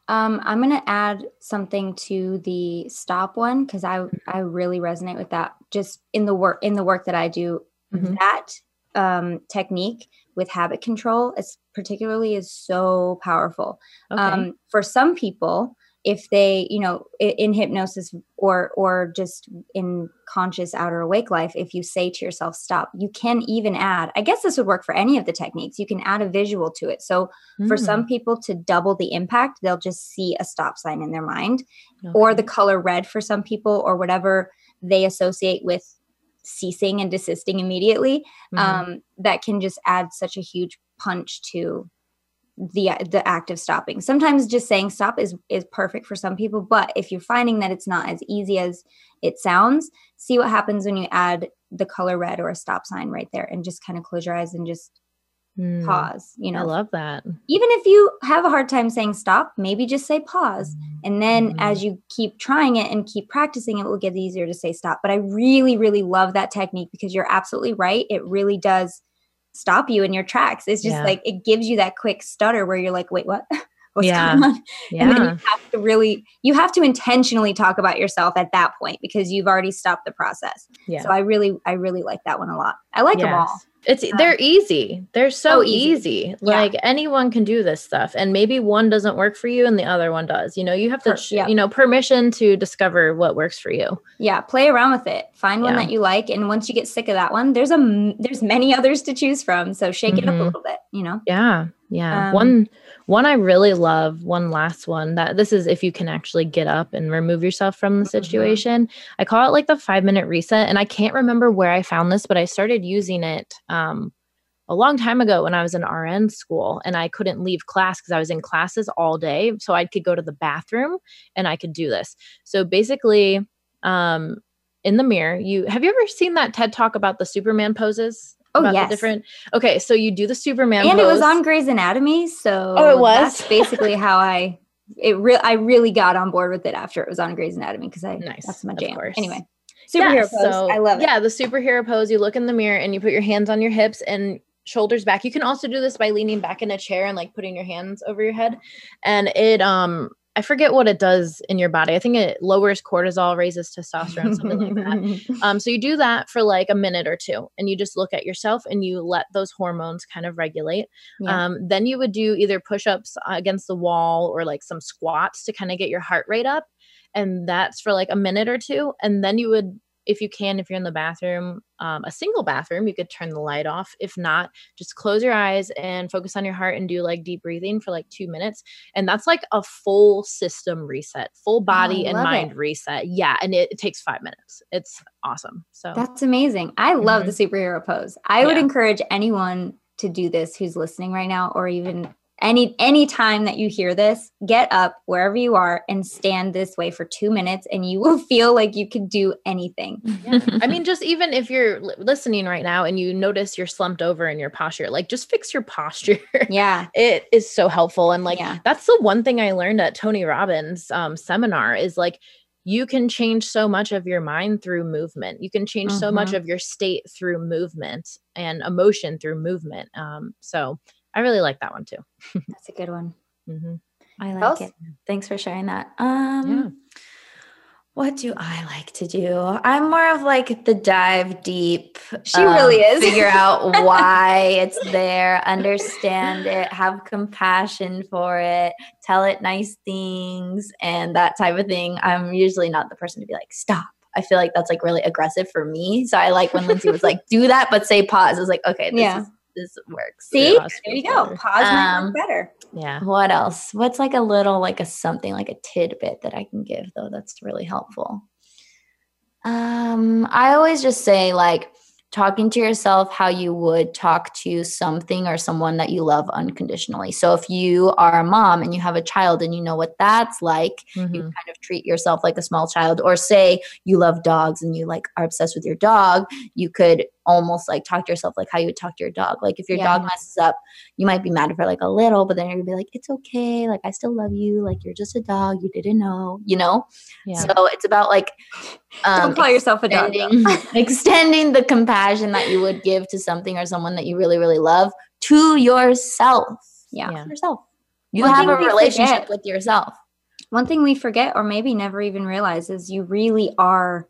Um, I'm going to add something to the stop one because I I really resonate with that. Just in the work in the work that I do, mm-hmm. that um, technique with habit control, is particularly, is so powerful. Okay. Um, for some people, if they, you know, in, in hypnosis or or just in conscious outer awake life, if you say to yourself, stop, you can even add, I guess this would work for any of the techniques, you can add a visual to it. So mm. for some people to double the impact, they'll just see a stop sign in their mind okay. or the color red for some people or whatever they associate with ceasing and desisting immediately. Mm. Um, that can just add such a huge punch to the the act of stopping. Sometimes just saying stop is is perfect for some people, but if you're finding that it's not as easy as it sounds, see what happens when you add the color red or a stop sign right there and just kind of close your eyes and just mm, pause, you know. I love that. Even if you have a hard time saying stop, maybe just say pause. And then mm. as you keep trying it and keep practicing, it will get easier to say stop. But I really, really love that technique because you're absolutely right. It really does stop you in your tracks. It's just yeah. like, it gives you that quick stutter where you're like, wait, what? what's yeah. going on. Yeah. And then you have to really, you have to intentionally talk about yourself at that point because you've already stopped the process. Yeah. So I really, I really like that one a lot. I like yes. them all. It's um, they're easy. They're so, so easy. easy. Like yeah. anyone can do this stuff, and maybe one doesn't work for you and the other one does. You know, you have to, per- yeah. you know, permission to discover what works for you. Yeah, play around with it. Find yeah. one that you like, and once you get sick of that one, there's a there's many others to choose from. So shake mm-hmm. it up a little bit. You know. Yeah, yeah. Um, one one I really love. One last one that this is if you can actually get up and remove yourself from the situation. Mm-hmm. I call it like the five minute reset, and I can't remember where I found this, but I started using it. Um, a long time ago when I was in R N school and I couldn't leave class because I was in classes all day. So I could go to the bathroom and I could do this. So basically, um, in the mirror, you, have you ever seen that TED talk about the Superman poses? Oh, about yes. The different, okay. So you do the Superman and pose. It was on Grey's Anatomy. So oh, it was? That's basically how I, it re- I really got on board with it after it was on Grey's Anatomy. Cause I, nice. That's my jam. Of course. Anyway. Superhero yeah, pose. So, I love it. Yeah, the superhero pose. You look in the mirror and you put your hands on your hips and shoulders back. You can also do this by leaning back in a chair and like putting your hands over your head. And it, um, I forget what it does in your body. I think it lowers cortisol, raises testosterone, something like that. Um, so you do that for like a minute or two and you just look at yourself and you let those hormones kind of regulate. Yeah. Um, then you would do either push-ups against the wall or like some squats to kind of get your heart rate up. And that's for like a minute or two. And then you would, if you can, if you're in the bathroom, um, a single bathroom, you could turn the light off. If not, just close your eyes and focus on your heart and do like deep breathing for like two minutes. And that's like a full system reset, full body oh, and mind it. reset. Yeah. And it, it takes five minutes. It's awesome. So that's amazing. I love mm-hmm. the superhero pose. I yeah. would encourage anyone to do this who's listening right now, or even Any any time that you hear this, get up wherever you are and stand this way for two minutes and you will feel like you could do anything. Yeah. I mean, just even if you're listening right now and you notice you're slumped over in your posture, like just fix your posture. Yeah. It is so helpful. And like, yeah. that's the one thing I learned at Tony Robbins' um, seminar is like, you can change so much of your mind through movement. You can change mm-hmm. so much of your state through movement and emotion through movement. Um, so I really like that one too. That's a good one. Mm-hmm. I like Else? it. Thanks for sharing that. Um, yeah. What do I like to do? I'm more of like the dive deep. She um, really is. Figure out why it's there, understand it, have compassion for it, tell it nice things and that type of thing. I'm usually not the person to be like, stop. I feel like that's like really aggressive for me. So I like when Lindsay was like, do that, but say pause. I was like, okay, this yeah. is This works. See, there you go. Pause might work better. Yeah. What else? What's like a little, like a something, like a tidbit that I can give though? That's really helpful. Um, I always just say like talking to yourself how you would talk to something or someone that you love unconditionally. So if you are a mom and you have a child and you know what that's like, mm-hmm. you kind of treat yourself like a small child, or say you love dogs and you like are obsessed with your dog, you could almost like talk to yourself like how you would talk to your dog. Like if your yeah. dog messes up, you might be mad for like a little, but then you're gonna be like, it's okay. Like I still love you. Like you're just a dog. You didn't know, you know? Yeah. So it's about like um, don't call yourself a dog. Extending the compassion that you would give to something or someone that you really, really love to yourself. Yeah. yeah. Yourself. You One have a relationship forget. with yourself. One thing we forget or maybe never even realize is you really are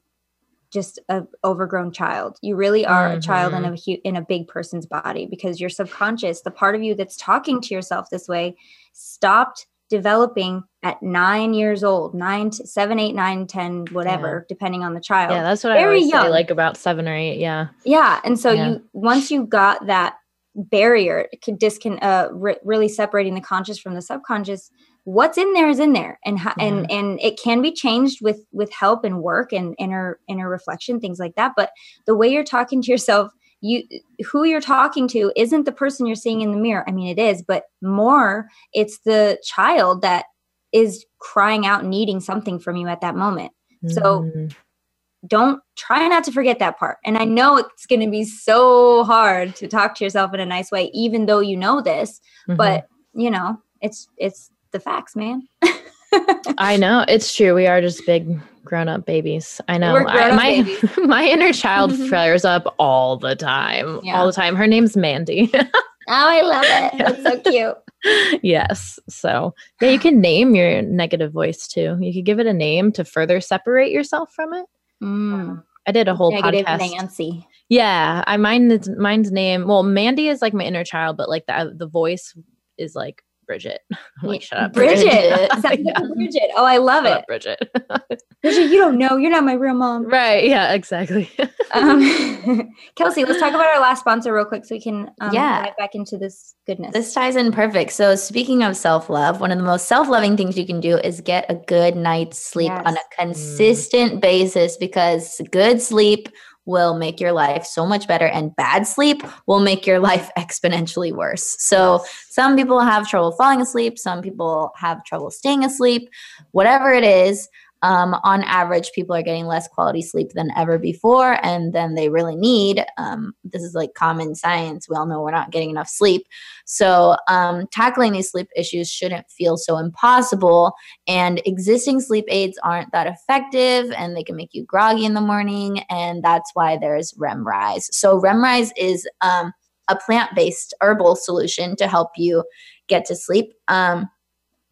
just an overgrown child. You really are mm-hmm. a child in a hu- in a big person's body, because your subconscious, the part of you that's talking to yourself this way, stopped developing at nine years old, nine, to seven, eight, nine, ten, whatever, yeah. depending on the child. Yeah, that's what Very I always young. say, like about seven or eight. Yeah. Yeah. And so yeah. you once you got that barrier, it could discon- uh, re- really separating the conscious from the subconscious, what's in there is in there, and ha- yeah. and and it can be changed with with help and work and inner inner reflection, things like that. But the way you're talking to yourself, you who you're talking to isn't the person you're seeing in the mirror. I mean, it is, but more it's the child that is crying out, needing something from you at that moment. Mm. So don't try not to forget that part. And I know it's going to be so hard to talk to yourself in a nice way, even though you know this, mm-hmm. but you know, it's, it's the facts, man. I know it's true. We are just big grown-up babies. I know I, my, babies. my inner child mm-hmm. flares up all the time, yeah. all the time. Her name's Mandy. Oh, I love it. That's so cute. Yes. So yeah, you can name your negative voice too. You could give it a name to further separate yourself from it. Mm. I did a whole negative podcast. Nancy. Yeah. I mine is mine's name. Well, Mandy is like my inner child, but like the the voice is like Bridget. I'm like, shut up, Bridget. Bridget. Sounds like yeah. Bridget. Oh, I love shut it. Up, Bridget. Bridget, you don't know. You're not my real mom. Right. Yeah, exactly. um, Kelsey, let's talk about our last sponsor real quick so we can um, yeah. dive back into this goodness. This ties in perfect. So speaking of self-love, one of the most self-loving things you can do is get a good night's sleep yes. on a consistent mm. basis, because good sleep will make your life so much better, and bad sleep will make your life exponentially worse. So some people have trouble falling asleep. Some people have trouble staying asleep. Whatever it is, um, on average, people are getting less quality sleep than ever before, and then they really need. Um, this is like common science. We all know we're not getting enough sleep. So um, tackling these sleep issues shouldn't feel so impossible, and existing sleep aids aren't that effective, and they can make you groggy in the morning, and that's why there's Remrise. So Remrise is um, a plant-based herbal solution to help you get to sleep. Um,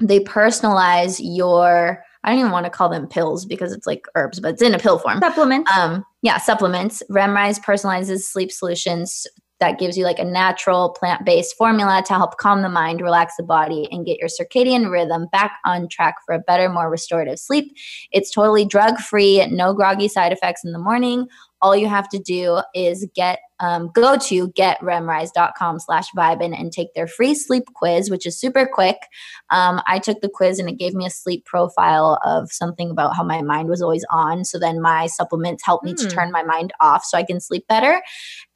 they personalize your I don't even want to call them pills because it's like herbs, but it's in a pill form. Supplements. Um, yeah, supplements. Remrise personalizes sleep solutions that gives you like a natural plant-based formula to help calm the mind, relax the body, and get your circadian rhythm back on track for a better, more restorative sleep. It's totally drug-free, no groggy side effects in the morning. All you have to do is get um, go to get remrise dot com slash vibin and take their free sleep quiz, which is super quick. Um, I took the quiz and it gave me a sleep profile of something about how my mind was always on. So then my supplements helped me mm. to turn my mind off so I can sleep better.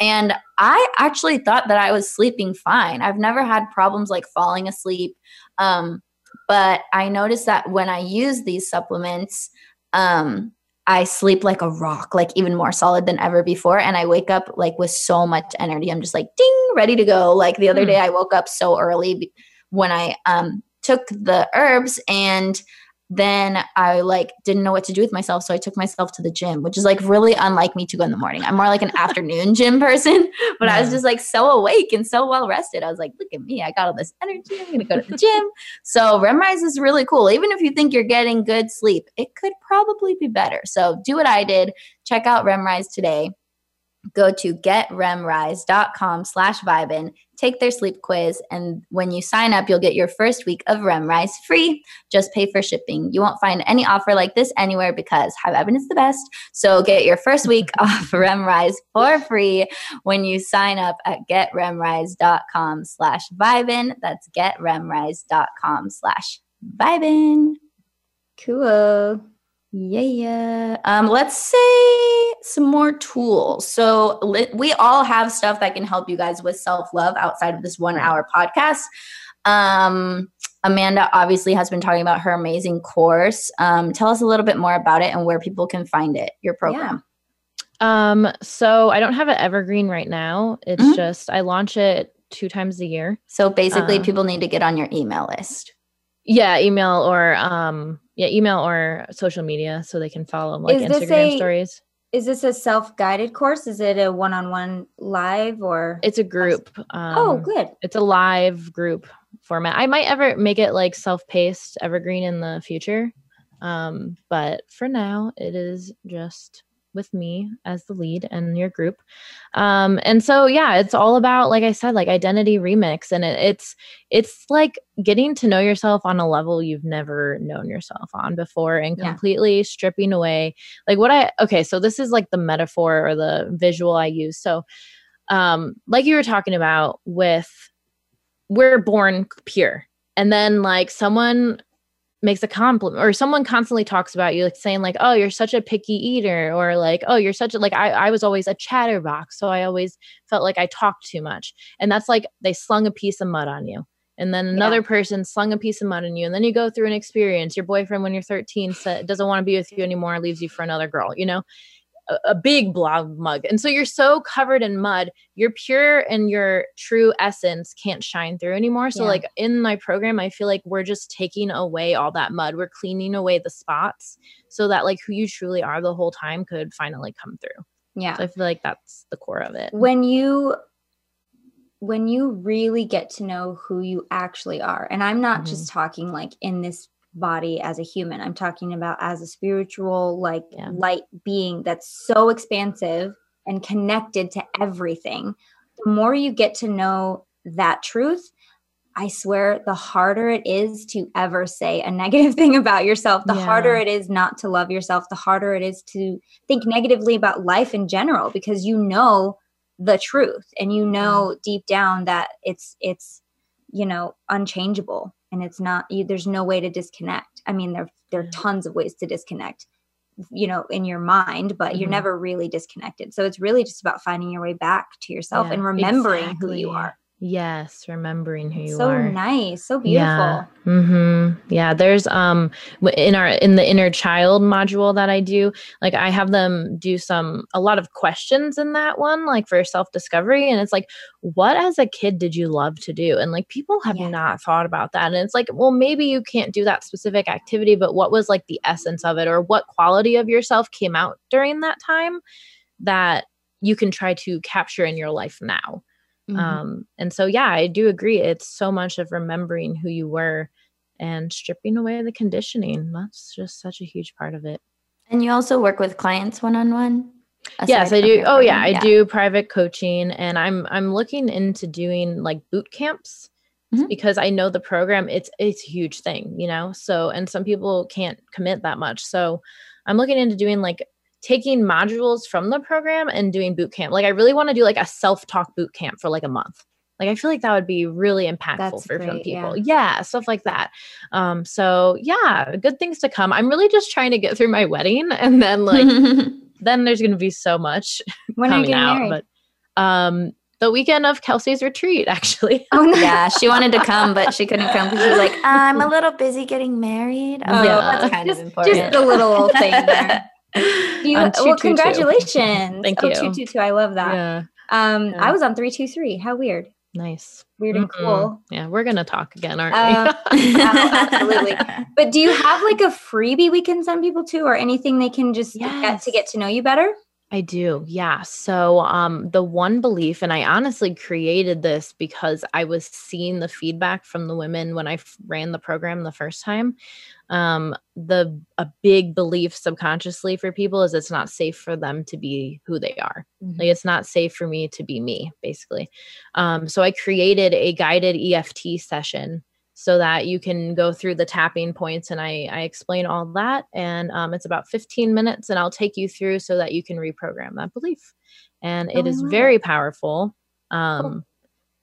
And I actually thought that I was sleeping fine. I've never had problems like falling asleep. Um, but I noticed that when I use these supplements, um, I sleep like a rock, like even more solid than ever before. And I wake up like with so much energy. I'm just like, ding, ready to go. Like the other mm. day I woke up so early when I um, took the herbs, and then I like didn't know what to do with myself. So I took myself to the gym, which is like really unlike me to go in the morning. I'm more like an afternoon gym person, but mm. I was just like so awake and so well rested. I was like, look at me. I got all this energy. I'm going to go to the gym. So Remrise is really cool. Even if you think you're getting good sleep, it could probably be better. So do what I did. Check out Remrise today. Go to get remrise dot com slash vibin, take their sleep quiz, and when you sign up, you'll get your first week of Remrise free. Just pay for shipping. You won't find any offer like this anywhere because high vibin is the best. So get your first week off Remrise for free when you sign up at get remrise dot com slash vibin. That's get remrise dot com slash vibin. Cool. Yeah, yeah. Um, let's say some more tools. So li- we all have stuff that can help you guys with self-love outside of this one-hour podcast. Um, Amanda obviously has been talking about her amazing course. Um, tell us a little bit more about it and where people can find it, your program. Yeah. Um, so I don't have an evergreen right now. It's mm-hmm. just I launch it two times a year. So basically um, people need to get on your email list. Yeah, email or um, yeah, email or social media so they can follow like Instagram a, stories. Is this a self-guided course? Is it a one-on-one live or? It's a group. Um, oh, good. It's a live group format. I might ever make it like self-paced evergreen in the future. Um, but for now, it is just with me as the lead and your group. Um, and so, yeah, it's all about, like I said, like identity remix. And it, it's, it's like getting to know yourself on a level you've never known yourself on before and completely yeah. stripping away like what I, okay. So this is like the metaphor or the visual I use. So, um, like you were talking about with we're born pure and then like someone makes a compliment or someone constantly talks about you like saying like, oh, you're such a picky eater or like, oh, you're such a, like, I, I was always a chatterbox. So I always felt like I talked too much. And that's like, they slung a piece of mud on you. And then another yeah. person slung a piece of mud on you. And then you go through an experience. Your boyfriend, when you're thirteen, sa- doesn't want to be with you anymore, leaves you for another girl, you know, a, a big blob mug. And so you're so covered in mud, your pure and your true essence can't shine through anymore. So yeah. like in my program, I feel like we're just taking away all that mud. We're cleaning away the spots so that like who you truly are the whole time could finally come through. Yeah. So I feel like that's the core of it. When you when you really get to know who you actually are, and I'm not mm-hmm. just talking like in this body as a human, I'm talking about as a spiritual, like yeah. light being that's so expansive and connected to everything. The more you get to know that truth, I swear, the harder it is to ever say a negative thing about yourself, the yeah. harder it is not to love yourself, the harder it is to think negatively about life in general, because you know the truth and you know yeah. deep down that it's, it's, you know, unchangeable and it's not, you, there's no way to disconnect. I mean, there, there are tons of ways to disconnect, you know, in your mind, but mm-hmm. you're never really disconnected. So it's really just about finding your way back to yourself yeah, and remembering exactly. who you are. Yes. Remembering who you so are. So nice. So beautiful. Yeah. Mm-hmm. Yeah. There's, um, in our, in the inner child module that I do, like I have them do some, a lot of questions in that one, like for self-discovery. And it's like, what as a kid did you love to do? And like, people have yeah. not thought about that. And it's like, well, maybe you can't do that specific activity, but what was like the essence of it, or what quality of yourself came out during that time that you can try to capture in your life now? Mm-hmm. Um, and so, yeah, I do agree. It's so much of remembering who you were and stripping away the conditioning. That's just such a huge part of it. And you also work with clients one-on-one? Yes, I do. Oh yeah, yeah. I do private coaching, and I'm, I'm looking into doing like boot camps mm-hmm. because I know the program, it's, it's a huge thing, you know? So, and some people can't commit that much. So I'm looking into doing like taking modules from the program and doing boot camp. Like I really want to do like a self-talk boot camp for like a month. Like I feel like that would be really impactful That's for great, some people. Yeah. yeah. Stuff like that. Um, so yeah, good things to come. I'm really just trying to get through my wedding, and then like, then there's going to be so much when coming out, married? But, um, the weekend of Kelsey's retreat, actually. Oh, no. Yeah, she wanted to come, but she couldn't come because she was like, I'm a little busy getting married. I'm oh, like, yeah. That's kind just, of important. Just a little thing there. You, um, two, well, two, congratulations! Two. Thank you. Oh, two, two, two. I love that. Yeah. Um, yeah. I was on three, two, three. How weird! Nice, weird mm-hmm. and cool. Yeah, we're gonna talk again, aren't um, we? No, absolutely. But do you have like a freebie we can send people to, or anything they can just yes. get to get to know you better? I do. Yeah. So um, the one belief, and I honestly created this because I was seeing the feedback from the women when I f- ran the program the first time. Um, the, a big belief subconsciously for people is it's not safe for them to be who they are. Mm-hmm. Like it's not safe for me to be me, basically. Um, so I created a guided E F T session so that you can go through the tapping points, and I, I explain all that. And um, it's about fifteen minutes, and I'll take you through so that you can reprogram that belief. And it oh, is very powerful. Um, cool.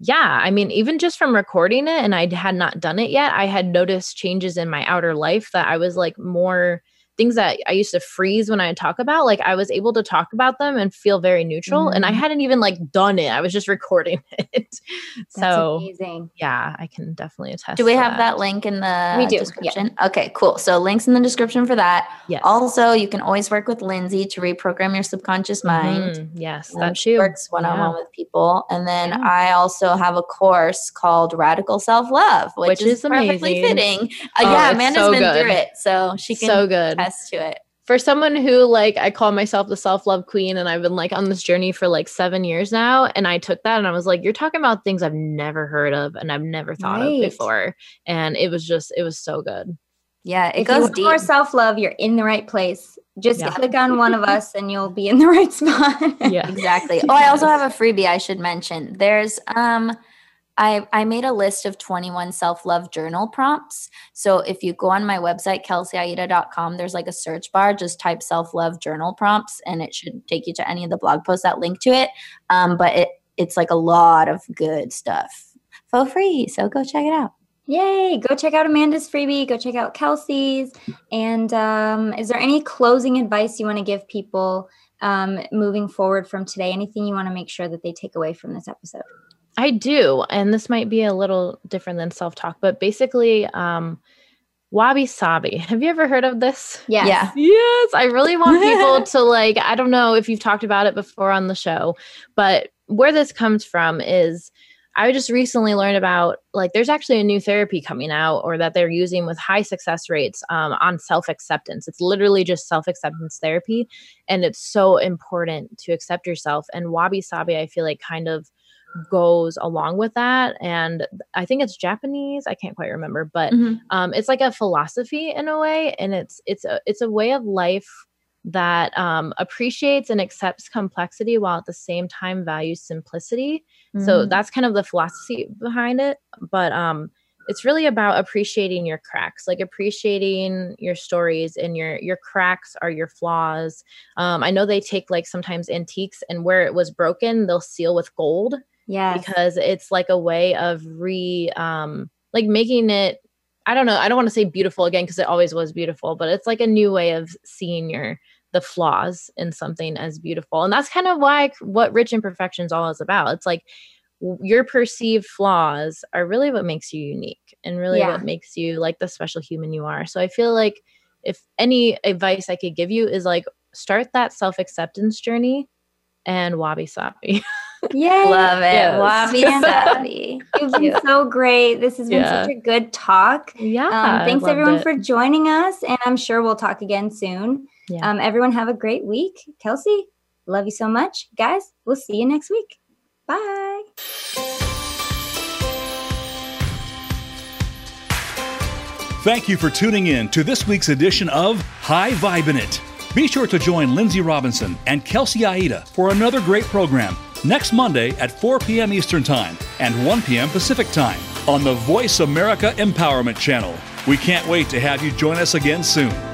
Yeah. I mean, even just from recording it, and I had not done it yet, I had noticed changes in my outer life that I was like more things that I used to freeze when I talk about, like I was able to talk about them and feel very neutral. Mm-hmm. And I hadn't even like done it. I was just recording it. So that's amazing. Yeah, I can definitely attest. Do we have that. that link in the we do. description? Yeah. Okay, cool. So links in the description for that. Yes. Also, you can always work with Lindsay to reprogram your subconscious mind. Mm-hmm. Yes, um, that's she you. works one-on-one yeah. with people. And then yeah. I also have a course called Radical Self Love, which, which is, is perfectly fitting. Uh, oh, yeah, Amanda's so been good. through it. So she can so good. to it. For someone who, like, I call myself the self-love queen, and I've been like on this journey for like seven years now. And I took that and I was like, you're talking about things I've never heard of and I've never thought right. of before. And it was just, it was so good. Yeah. It if goes deep. More self-love. You're in the right place. Just yeah. click on one of us and you'll be in the right spot. Yeah, exactly. Oh, I also have a freebie I should mention. There's, um, I, I made a list of twenty-one self-love journal prompts. So if you go on my website, Kelsey Aida dot com, there's like a search bar, just type self-love journal prompts, and it should take you to any of the blog posts that link to it. Um, but it it's like a lot of good stuff for free. So go check it out. Yay. Go check out Amanda's freebie. Go check out Kelsey's. And um, is there any closing advice you want to give people um, moving forward from today? Anything you want to make sure that they take away from this episode? I do. And this might be a little different than self-talk, but basically, um, Wabi Sabi. Have you ever heard of this? Yes. Yeah. Yes. I really want people to like, I don't know if you've talked about it before on the show, but where this comes from is I just recently learned about like, there's actually a new therapy coming out, or that they're using with high success rates, um, on self-acceptance. It's literally just self-acceptance therapy. And it's so important to accept yourself. And Wabi Sabi, I feel like kind of goes along with that. And I think it's Japanese. I can't quite remember, but mm-hmm. um, it's like a philosophy in a way. And it's, it's a, it's a way of life that um, appreciates and accepts complexity while at the same time values simplicity. Mm-hmm. So that's kind of the philosophy behind it. But um, it's really about appreciating your cracks, like appreciating your stories, and your, your cracks are your flaws. Um, I know they take like sometimes antiques, and where it was broken, they'll seal with gold. Yeah. Because it's like a way of re um, like making it, I don't know. I don't want to say beautiful again, cause it always was beautiful, but it's like a new way of seeing your, the flaws in something as beautiful. And that's kind of like what Rich Imperfections all is about. It's like, your perceived flaws are really what makes you unique, and really yeah. what makes you like the special human you are. So I feel like if any advice I could give you is like, start that self-acceptance journey and Wabi Sabi. Yeah. Love it. Yes. Wabi Sabi. You've been so great. This has been yeah. such a good talk. Yeah. Um, thanks everyone it. for joining us. And I'm sure we'll talk again soon. Yeah. Um, everyone have a great week. Kelsey, love you so much. Guys, we'll see you next week. Bye. Thank you for tuning in to this week's edition of High Vibe in It. Be sure to join Lindsay Robinson and Kelsey Aida for another great program next Monday at four p.m. Eastern Time and one p.m. Pacific Time on the Voice America Empowerment Channel. We can't wait to have you join us again soon.